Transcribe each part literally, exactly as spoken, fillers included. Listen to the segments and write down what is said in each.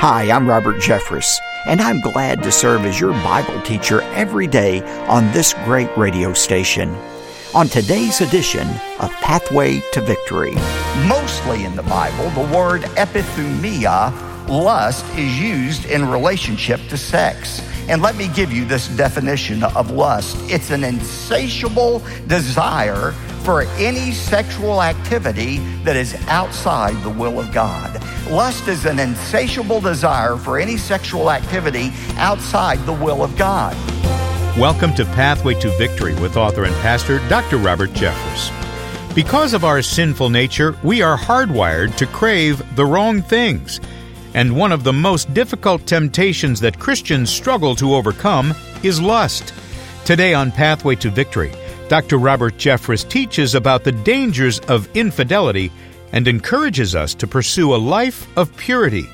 Hi, I'm Robert Jeffress, and I'm glad to serve as your Bible teacher every day on this great radio station. On today's edition of Pathway to Victory. Mostly in the Bible, the word epithumia, lust, is used in relationship to sex. And let me give you this definition of lust. It's an insatiable desire for any sexual activity that is outside the will of God. Lust is an insatiable desire for any sexual activity outside the will of God. Welcome to Pathway to Victory with author and pastor Doctor Robert Jeffress. Because of our sinful nature, we are hardwired to crave the wrong things. And one of the most difficult temptations that Christians struggle to overcome is lust. Today on Pathway to Victory, Doctor Robert Jeffress teaches about the dangers of infidelity and encourages us to pursue a life of purity.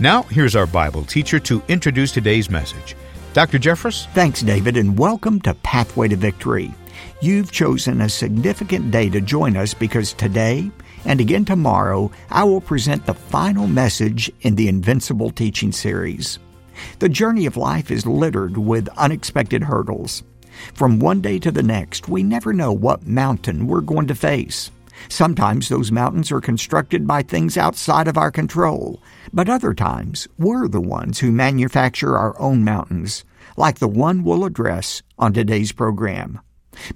Now, here's our Bible teacher to introduce today's message. Doctor Jeffress? Thanks, David, and welcome to Pathway to Victory. You've chosen a significant day to join us because today, and again tomorrow, I will present the final message in the Invincible Teaching Series. The journey of life is littered with unexpected hurdles. From one day to the next, we never know what mountain we're going to face. Sometimes those mountains are constructed by things outside of our control, but other times we're the ones who manufacture our own mountains, like the one we'll address on today's program.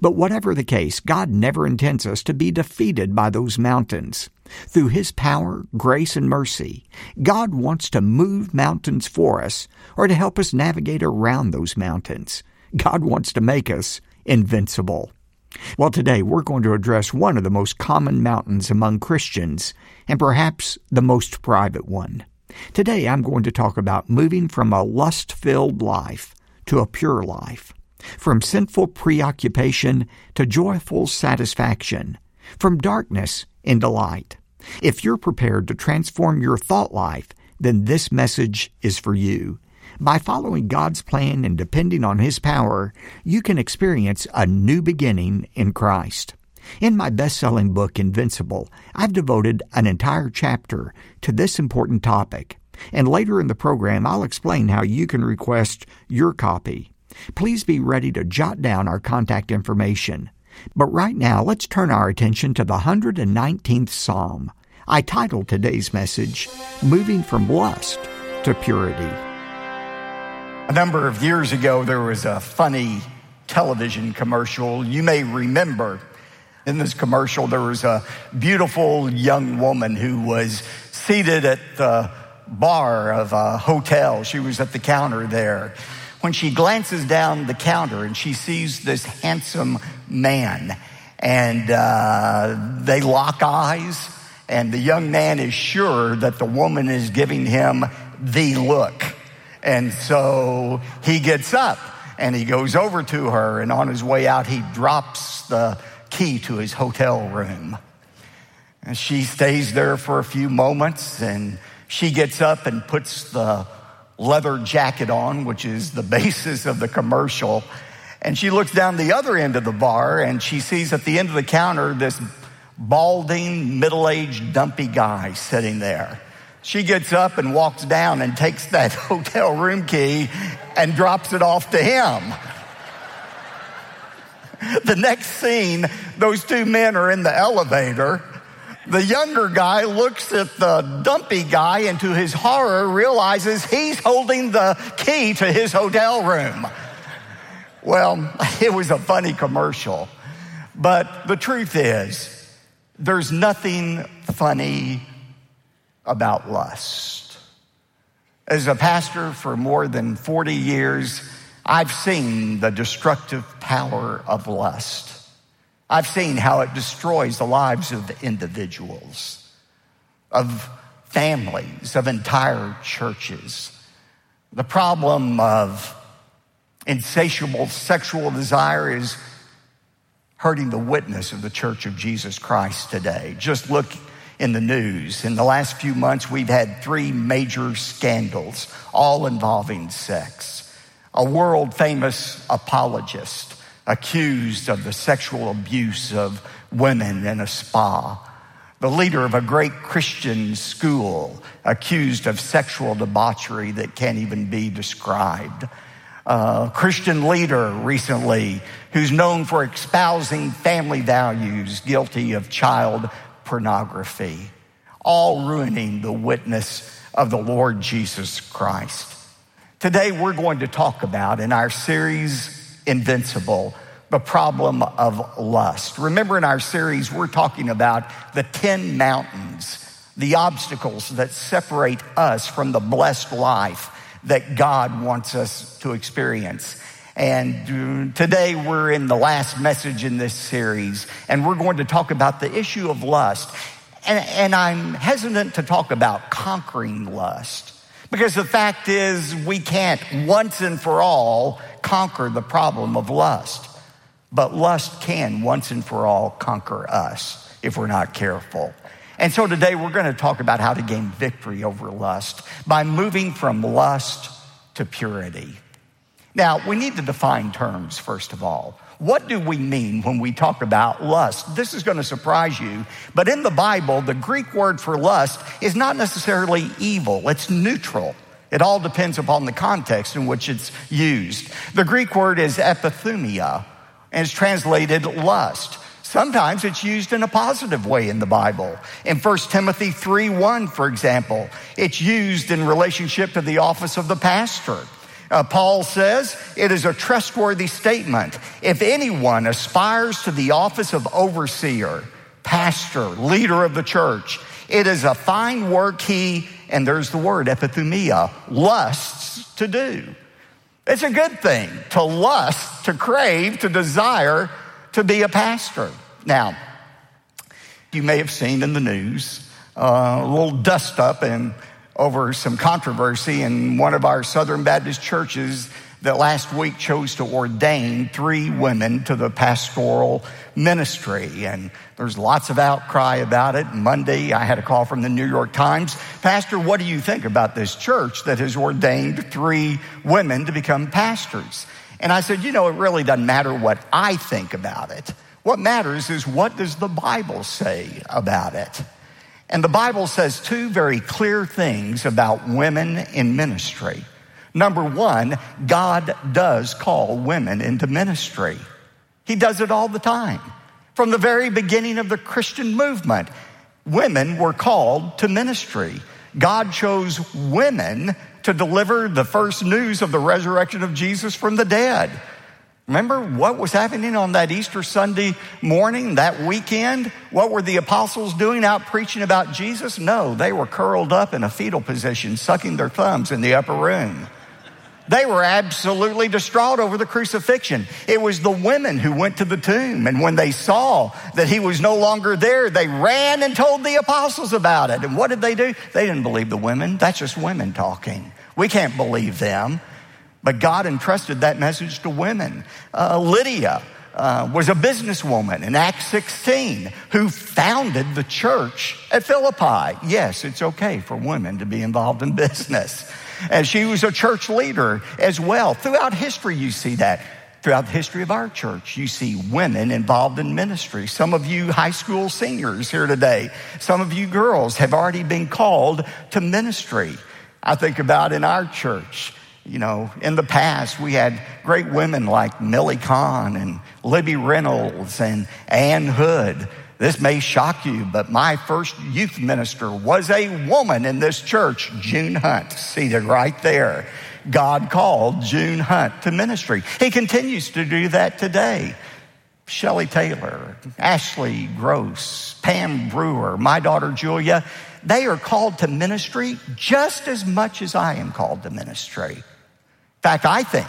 But whatever the case, God never intends us to be defeated by those mountains. Through His power, grace, and mercy, God wants to move mountains for us or to help us navigate around those mountains. God wants to make us invincible. Well, today we're going to address one of the most common mountains among Christians, and perhaps the most private one. Today I'm going to talk about moving from a lust-filled life to a pure life, from sinful preoccupation to joyful satisfaction, from darkness into light. If you're prepared to transform your thought life, then this message is for you. By following God's plan and depending on His power, you can experience a new beginning in Christ. In my best-selling book, Invincible, I've devoted an entire chapter to this important topic, and later in the program, I'll explain how you can request your copy. Please be ready to jot down our contact information. But right now, let's turn our attention to the one hundred nineteenth Psalm. I titled today's message, Moving from Lust to Purity. A number of years ago, there was a funny television commercial. You may remember, in this commercial, there was a beautiful young woman who was seated at the bar of a hotel. She was at the counter there. When she glances down the counter and she sees this handsome man, and uh, they lock eyes, and the young man is sure that the woman is giving him the look. And so he gets up and he goes over to her, and on his way out, he drops the key to his hotel room. And she stays there for a few moments, and she gets up and puts the leather jacket on, which is the basis of the commercial. And she looks down the other end of the bar and she sees at the end of the counter this balding, middle-aged, dumpy guy sitting there. She gets up and walks down and takes that hotel room key and drops it off to him. The next scene, those two men are in the elevator. The younger guy looks at the dumpy guy and, to his horror, realizes he's holding the key to his hotel room. Well, it was a funny commercial, but the truth is, there's nothing funny about lust. As a pastor for more than forty years, I've seen the destructive power of lust. I've seen how it destroys the lives of individuals, of families, of entire churches. The problem of insatiable sexual desire is hurting the witness of the Church of Jesus Christ today. Just look in the news. In the last few months, we've had three major scandals, all involving sex. A world-famous apologist accused of the sexual abuse of women in a spa. the leader of a great Christian school, accused of sexual debauchery that can't even be described. A Christian leader recently who's known for espousing family values, guilty of child pornography, all ruining the witness of the Lord Jesus Christ. Today we're going to talk about, in our series, Invincible, the problem of lust. Remember, in our series, we're talking about the ten mountains, the obstacles that separate us from the blessed life that God wants us to experience. And today we're in the last message in this series, and we're going to talk about the issue of lust. And, and I'm hesitant to talk about conquering lust, because the fact is we can't once and for all conquer the problem of lust. But lust can once and for all conquer us if we're not careful. And so today we're going to talk about how to gain victory over lust by moving from lust to purity. Now, we need to define terms, first of all. What do we mean when we talk about lust? This is going to surprise you, but in the Bible, the Greek word for lust is not necessarily evil. It's neutral. It all depends upon the context in which it's used. The Greek word is epithumia, and it's translated lust. Sometimes it's used in a positive way in the Bible. In First Timothy three one, for example, it's used in relationship to the office of the pastor. Uh, Paul says, it is a trustworthy statement. If anyone aspires to the office of overseer, pastor, leader of the church, it is a fine work he, and there's the word epithumia, lusts to do. It's a good thing to lust, to crave, to desire to be a pastor. Now, you may have seen in the news uh, a little dust up and over some controversy in one of our Southern Baptist churches that last week chose to ordain three women to the pastoral ministry. And there's lots of outcry about it. Monday, I had a call from the New York Times. Pastor, what do you think about this church that has ordained three women to become pastors? And I said, you know, it really doesn't matter what I think about it. What matters is, what does the Bible say about it? And the Bible says two very clear things about women in ministry. Number one, God does call women into ministry. He does it all the time. From the very beginning of the Christian movement, women were called to ministry. God chose women to deliver the first news of the resurrection of Jesus from the dead. Remember what was happening on that Easter Sunday morning, that weekend? What were the apostles doing out preaching about Jesus? No, they were curled up in a fetal position, sucking their thumbs in the upper room. They were absolutely distraught over the crucifixion. It was the women who went to the tomb, and when they saw that he was no longer there, they ran and told the apostles about it. And what did they do? They didn't believe the women. That's just women talking. We can't believe them. But God entrusted that message to women. Uh, Lydia uh, was a businesswoman in Acts sixteen who founded the church at Philippi. Yes, it's okay for women to be involved in business. And she was a church leader as well. Throughout history, you see that. Throughout the history of our church, you see women involved in ministry. Some of you high school seniors here today, some of you girls have already been called to ministry. I think about in our church, you know, in the past, we had great women like Millie Conn and Libby Reynolds and Ann Hood. This may shock you, but my first youth minister was a woman in this church, June Hunt, seated right there. God called June Hunt to ministry. He continues to do that today. Shelley Taylor, Ashley Gross, Pam Brewer, my daughter Julia, they are called to ministry just as much as I am called to ministry. In fact, I think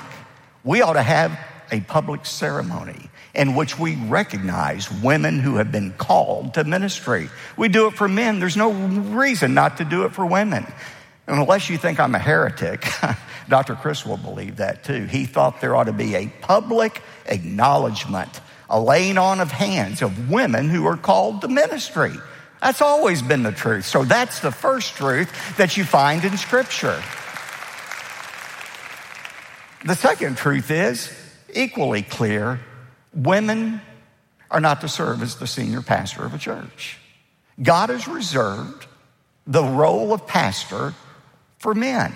we ought to have a public ceremony in which we recognize women who have been called to ministry. We do it for men. There's no reason not to do it for women. And unless you think I'm a heretic, Doctor Chris will believe that too. He thought there ought to be a public acknowledgement, a laying on of hands of women who are called to ministry. That's always been the truth. So that's the first truth that you find in Scripture. The second truth is equally clear. Women are not to serve as the senior pastor of a church. God has reserved the role of pastor for men.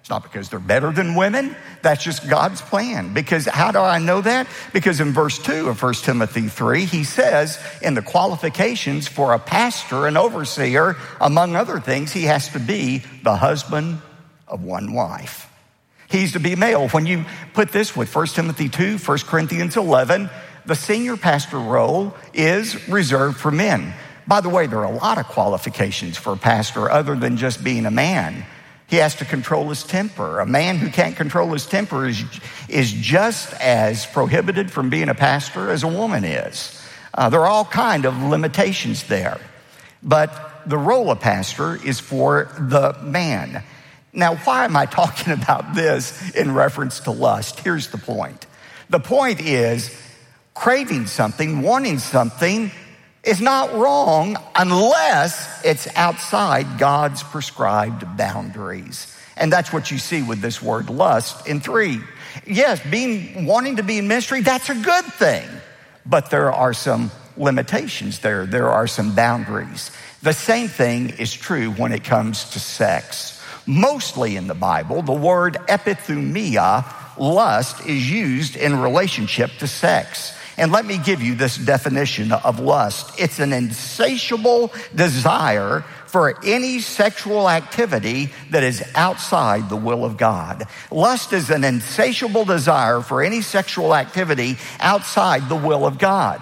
It's not because they're better than women. That's just God's plan. Because how do I know that? Because in verse two of First Timothy three, he says in the qualifications for a pastor and overseer, among other things, he has to be the husband of one wife. He's to be male. When you put this with First Timothy two, First Corinthians eleven, the senior pastor role is reserved for men. By the way, there are a lot of qualifications for a pastor other than just being a man. He has to control his temper. A man who can't control his temper is, is just as prohibited from being a pastor as a woman is. Uh, there are all kinds of limitations there. But the role of pastor is for the man. Now, why am I talking about this in reference to lust? Here's the point. The point is craving something, wanting something is not wrong unless it's outside God's prescribed boundaries. And that's what you see with this word lust in three. Yes, being wanting to be in ministry, that's a good thing. But there are some limitations there. There are some boundaries. The same thing is true when it comes to sex. Mostly in the Bible, the word epithumia, lust, is used in relationship to sex. And let me give you this definition of lust. It's an insatiable desire for any sexual activity that is outside the will of God. Lust is an insatiable desire for any sexual activity outside the will of God.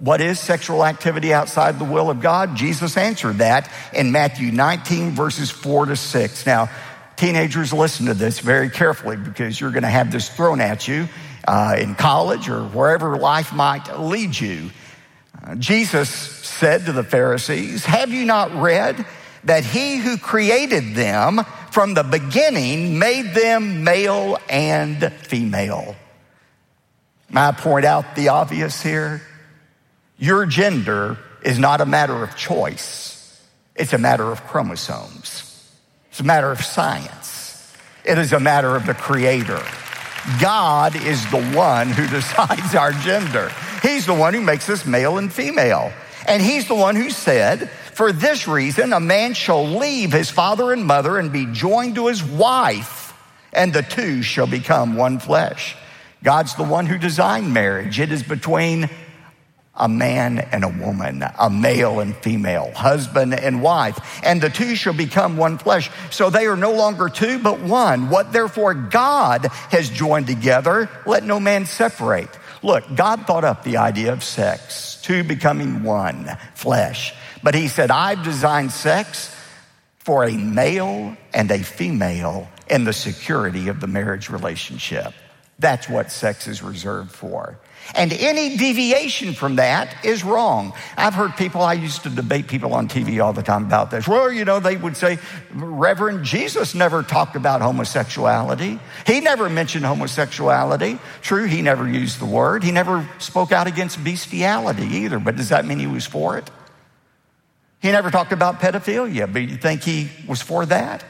What is sexual activity outside the will of God? Jesus answered that in Matthew nineteen, verses four to six. Now, teenagers, listen to this very carefully because you're going to have this thrown at you Uh, in college or wherever life might lead you. Uh, Jesus said to the Pharisees, "Have you not read that he who created them from the beginning made them male and female?" May I point out the obvious here? Your gender is not a matter of choice. It's a matter of chromosomes. It's a matter of science. It is a matter of the Creator. God is the one who decides our gender. He's the one who makes us male and female. And he's the one who said, "For this reason, a man shall leave his father and mother and be joined to his wife, and the two shall become one flesh." God's the one who designed marriage. It is between a man and a woman, a male and female, husband and wife, and the two shall become one flesh. So they are no longer two, but one. What therefore God has joined together, let no man separate. Look, God thought up the idea of sex, two becoming one flesh. But he said, "I've designed sex for a male and a female in the security of the marriage relationship." That's what sex is reserved for. And any deviation from that is wrong. I've heard people, I used to debate people on T V all the time about this. Well, you know, they would say, "Reverend, Jesus never talked about homosexuality. He never mentioned homosexuality." True, he never used the word. He never spoke out against bestiality either, but does that mean he was for it? He never talked about pedophilia, but you think he was for that?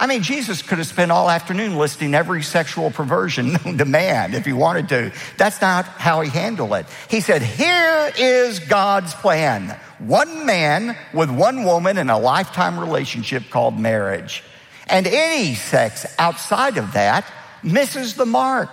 I mean, Jesus could have spent all afternoon listing every sexual perversion known to man if he wanted to. That's not how he handled it. He said, "Here is God's plan. One man with one woman in a lifetime relationship called marriage. And any sex outside of that misses the mark.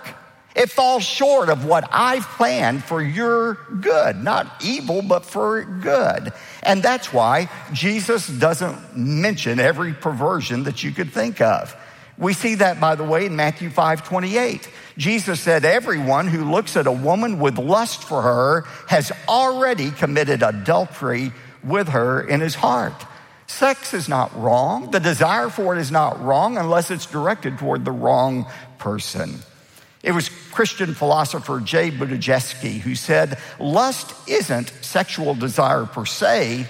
It falls short of what I've planned for your good. Not evil, but for good." And that's why Jesus doesn't mention every perversion that you could think of. We see that, by the way, in Matthew five twenty-eight. Jesus said, "Everyone who looks at a woman with lust for her has already committed adultery with her in his heart." Sex is not wrong. The desire for it is not wrong unless it's directed toward the wrong person. It was Christian philosopher Jay Budziewski who said, "Lust isn't sexual desire per se,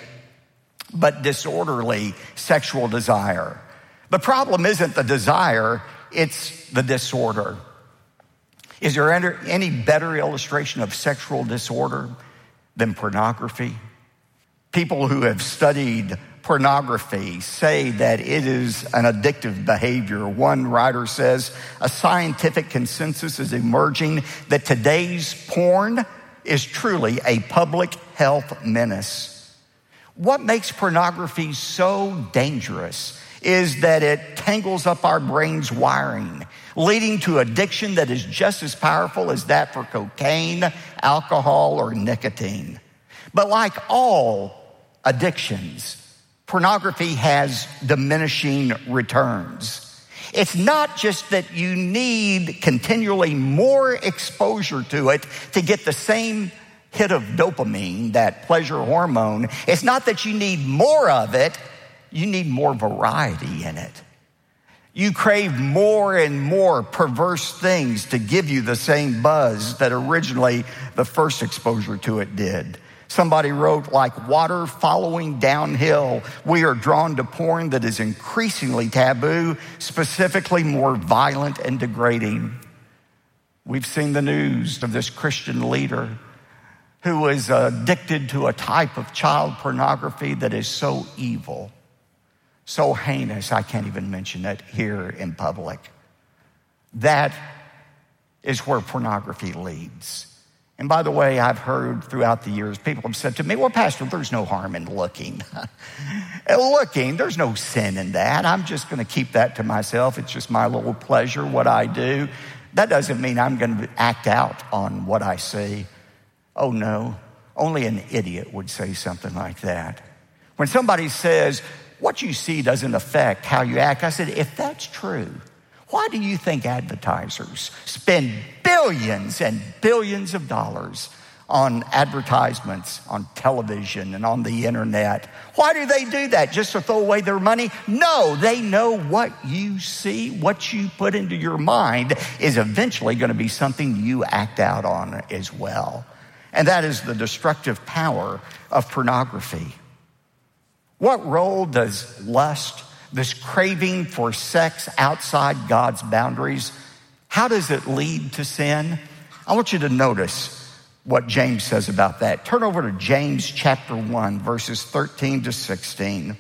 but disorderly sexual desire. The problem isn't the desire, it's the disorder." Is there any better illustration of sexual disorder than pornography? People who have studied pornography say that it is an addictive behavior. One writer says, "A scientific consensus is emerging that today's porn is truly a public health menace. What makes pornography so dangerous is that it tangles up our brain's wiring, leading to addiction that is just as powerful as that for cocaine, alcohol, or nicotine. But like all addictions, pornography has diminishing returns. It's not just that you need continually more exposure to it to get the same hit of dopamine, that pleasure hormone. It's not that you need more of it, you need more variety in it. You crave more and more perverse things to give you the same buzz that originally the first exposure to it did. Somebody wrote, like water following downhill, we are drawn to porn that is increasingly taboo, specifically more violent and degrading. We've seen the news of this Christian leader who was addicted to a type of child pornography that is so evil, so heinous, I can't even mention it here in public. That is where pornography leads. And by the way, I've heard throughout the years, people have said to me, well, Pastor, there's no harm in looking. Looking, there's no sin in that. I'm just going to keep that to myself. It's just my little pleasure, what I do. That doesn't mean I'm going to act out on what I see. Oh, no, only an idiot would say something like that. When somebody says, what you see doesn't affect how you act, I said, if that's true, why do you think advertisers spend billions and billions of dollars on advertisements on television and on the internet? Why do they do that? Just to throw away their money? No, they know what you see, what you put into your mind is eventually going to be something you act out on as well. And that is the destructive power of pornography. What role does lust, this craving for sex outside God's boundaries, how does it lead to sin? I want you to notice what James says about that. Turn over to James chapter one, verses thirteen to sixteen.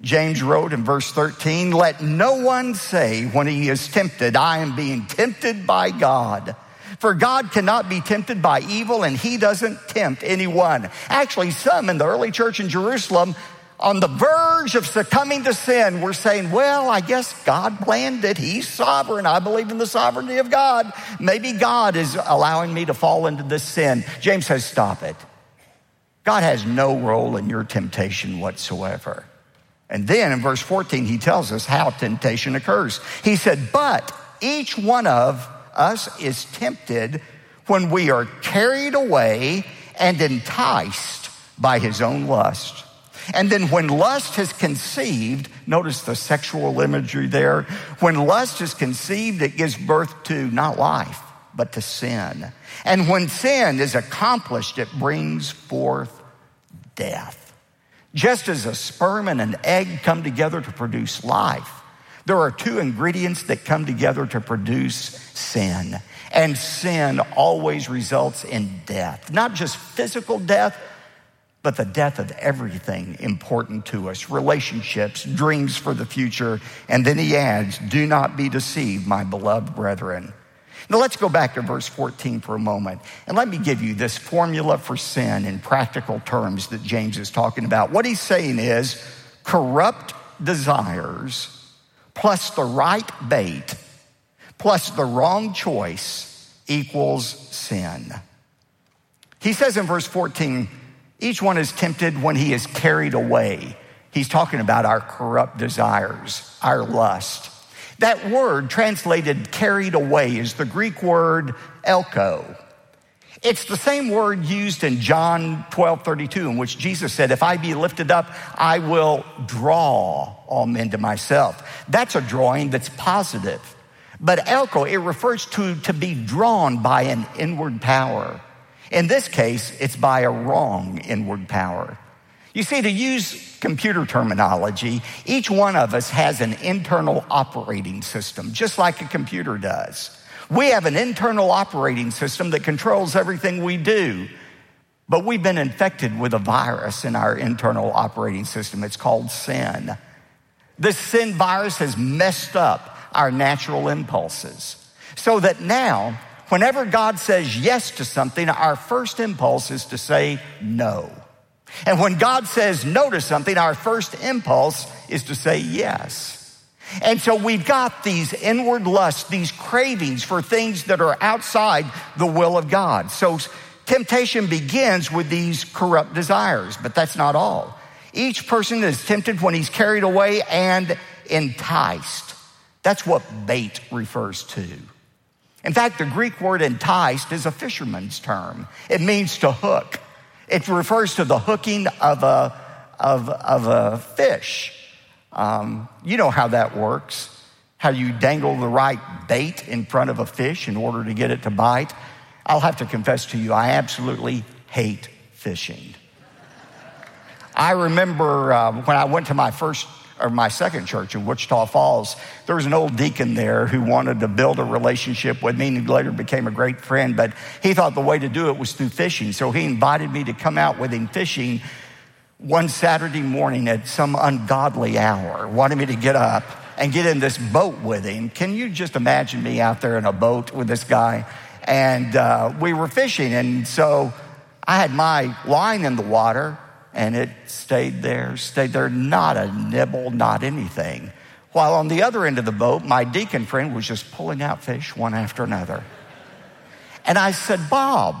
James wrote in verse thirteen, let no one say when he is tempted, I am being tempted by God. For God cannot be tempted by evil, and he doesn't tempt anyone. Actually, some in the early church in Jerusalem, on the verge of succumbing to sin, we're saying, well, I guess God planned it. He's sovereign. I believe in the sovereignty of God. Maybe God is allowing me to fall into this sin. James says, stop it. God has no role in your temptation whatsoever. And then in verse fourteen, he tells us how temptation occurs. He said, but each one of us is tempted when we are carried away and enticed by his own lust. And then when lust has conceived, notice the sexual imagery there. When lust is conceived, it gives birth to not life, but to sin. And when sin is accomplished, it brings forth death. Just as a sperm and an egg come together to produce life, there are two ingredients that come together to produce sin. And sin always results in death, not just physical death, but the death of everything important to us, relationships, dreams for the future. And then he adds, do not be deceived, my beloved brethren. Now let's go back to verse fourteen for a moment. And let me give you this formula for sin in practical terms that James is talking about. What he's saying is corrupt desires plus the right bait plus the wrong choice equals sin. He says in verse fourteen, each one is tempted when he is carried away. He's talking about our corrupt desires, our lust. That word translated carried away is the Greek word elko. It's the same word used in John twelve thirty-two, in which Jesus said, if I be lifted up, I will draw all men to myself. That's a drawing that's positive. But elko, it refers to to be drawn by an inward power. In this case, it's by a wrong inward power. You see, to use computer terminology, each one of us has an internal operating system, just like a computer does. We have an internal operating system that controls everything we do, but we've been infected with a virus in our internal operating system. It's called sin. This sin virus has messed up our natural impulses so that now, whenever God says yes to something, our first impulse is to say no. And when God says no to something, our first impulse is to say yes. And so we've got these inward lusts, these cravings for things that are outside the will of God. So temptation begins with these corrupt desires, but that's not all. Each person is tempted when he's carried away and enticed. That's what bait refers to. In fact, the Greek word enticed is a fisherman's term. It means to hook. It refers to the hooking of a, of, of a fish. Um, you know how that works, how you dangle the right bait in front of a fish in order to get it to bite. I'll have to confess to you, I absolutely hate fishing. I remember uh, when I went to my first or my second church in Wichita Falls, there was an old deacon there who wanted to build a relationship with me and later became a great friend, but he thought the way to do it was through fishing. So he invited me to come out with him fishing one Saturday morning at some ungodly hour, wanted me to get up and get in this boat with him. Can you just imagine me out there in a boat with this guy? And uh, we were fishing, and so I had my line in the water, and it stayed there, stayed there, not a nibble, not anything. While on the other end of the boat, my deacon friend was just pulling out fish one after another. And I said, Bob,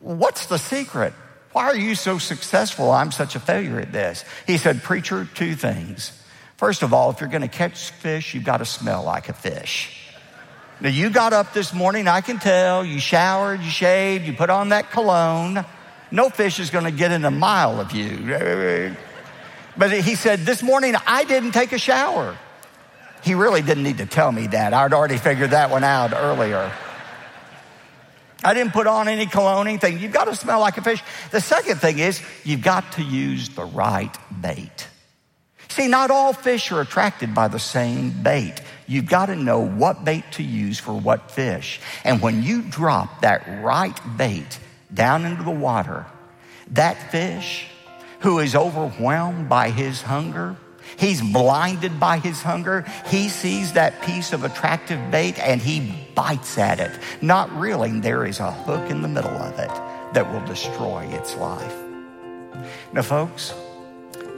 what's the secret? Why are you so successful? I'm such a failure at this. He said, preacher, two things. First of all, if you're going to catch fish, you've got to smell like a fish. Now, you got up this morning, I can tell. You showered, you shaved, you put on that cologne. No fish is going to get in a mile of you. But he said, this morning, I didn't take a shower. He really didn't need to tell me that. I'd already figured that one out earlier. I didn't put on any cologne, anything. You've got to smell like a fish. The second thing is you've got to use the right bait. See, not all fish are attracted by the same bait. You've got to know what bait to use for what fish. And when you drop that right bait down into the water, that fish who is overwhelmed by his hunger, he's blinded by his hunger. He sees that piece of attractive bait and he bites at it, not realizing there is a hook in the middle of it that will destroy its life. Now, folks,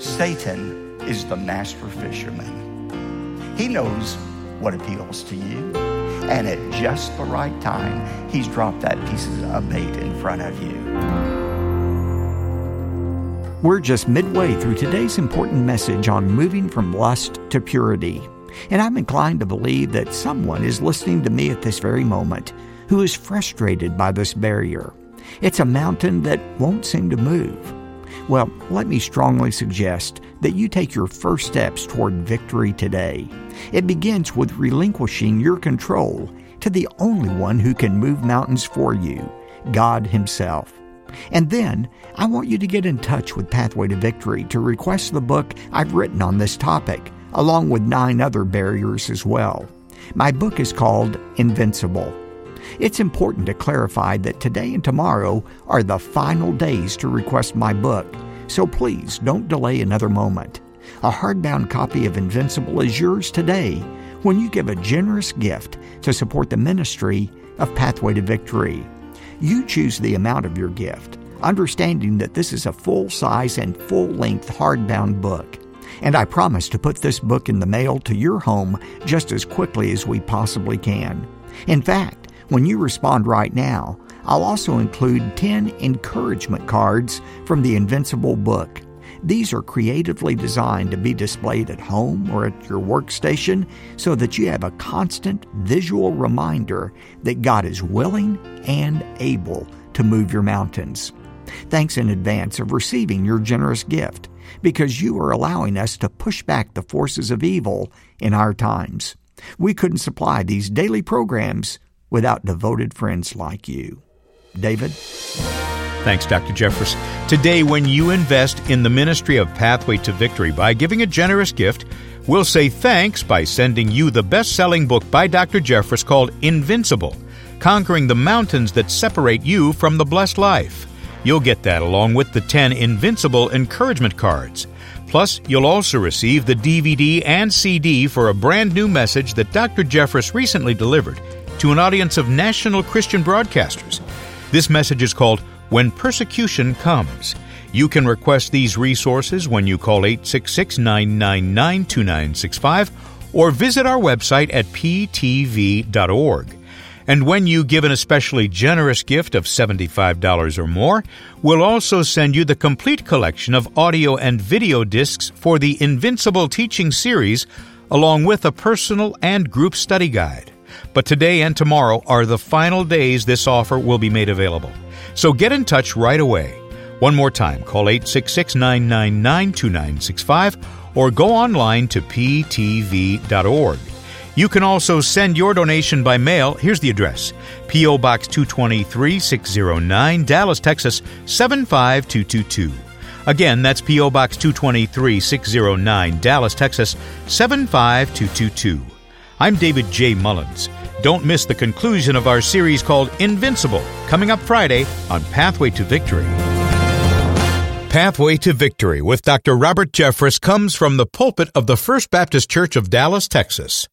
Satan is the master fisherman. He knows what appeals to you. And at just the right time, he's dropped that piece of bait in front of you. We're just midway through today's important message on moving from lust to purity. And I'm inclined to believe that someone is listening to me at this very moment who is frustrated by this barrier. It's a mountain that won't seem to move. Well, let me strongly suggest that you take your first steps toward victory today. It begins with relinquishing your control to the only one who can move mountains for you, God Himself. And then, I want you to get in touch with Pathway to Victory to request the book I've written on this topic, along with nine other barriers as well. My book is called Invincible. It's important to clarify that today and tomorrow are the final days to request my book, so please don't delay another moment. A hardbound copy of Invincible is yours today when you give a generous gift to support the ministry of Pathway to Victory. You choose the amount of your gift, understanding that this is a full-size and full-length hardbound book. And I promise to put this book in the mail to your home just as quickly as we possibly can. In fact, when you respond right now, I'll also include ten encouragement cards from the Invincible book. These are creatively designed to be displayed at home or at your workstation so that you have a constant visual reminder that God is willing and able to move your mountains. Thanks in advance of receiving your generous gift because you are allowing us to push back the forces of evil in our times. We couldn't supply these daily programs without devoted friends like you. David? Thanks, Doctor Jeffress. Today, when you invest in the ministry of Pathway to Victory by giving a generous gift, we'll say thanks by sending you the best-selling book by Doctor Jeffress called Invincible, Conquering the Mountains That Separate You from the Blessed Life. You'll get that along with the ten Invincible encouragement cards. Plus, you'll also receive the D V D and C D for a brand new message that Doctor Jeffress recently delivered to an audience of national Christian broadcasters. This message is called When Persecution Comes. You can request these resources when you call eight six six, nine nine nine, two nine six five or visit our website at p t v dot org. And when you give an especially generous gift of seventy-five dollars or more, we'll also send you the complete collection of audio and video discs for the Invincible Teaching Series, along with a personal and group study guide. But today and tomorrow are the final days this offer will be made available. So get in touch right away. One more time, call eight six six, nine nine nine, two nine six five or go online to p t v dot org. You can also send your donation by mail. Here's the address: P O. Box two two three, six zero nine, Dallas, Texas seven five two two two. Again, that's P O. Box two two three, six zero nine, Dallas, Texas seven five two two two. I'm David J. Mullins. Don't miss the conclusion of our series called Invincible, coming up Friday on Pathway to Victory. Pathway to Victory with Doctor Robert Jeffress comes from the pulpit of the First Baptist Church of Dallas, Texas.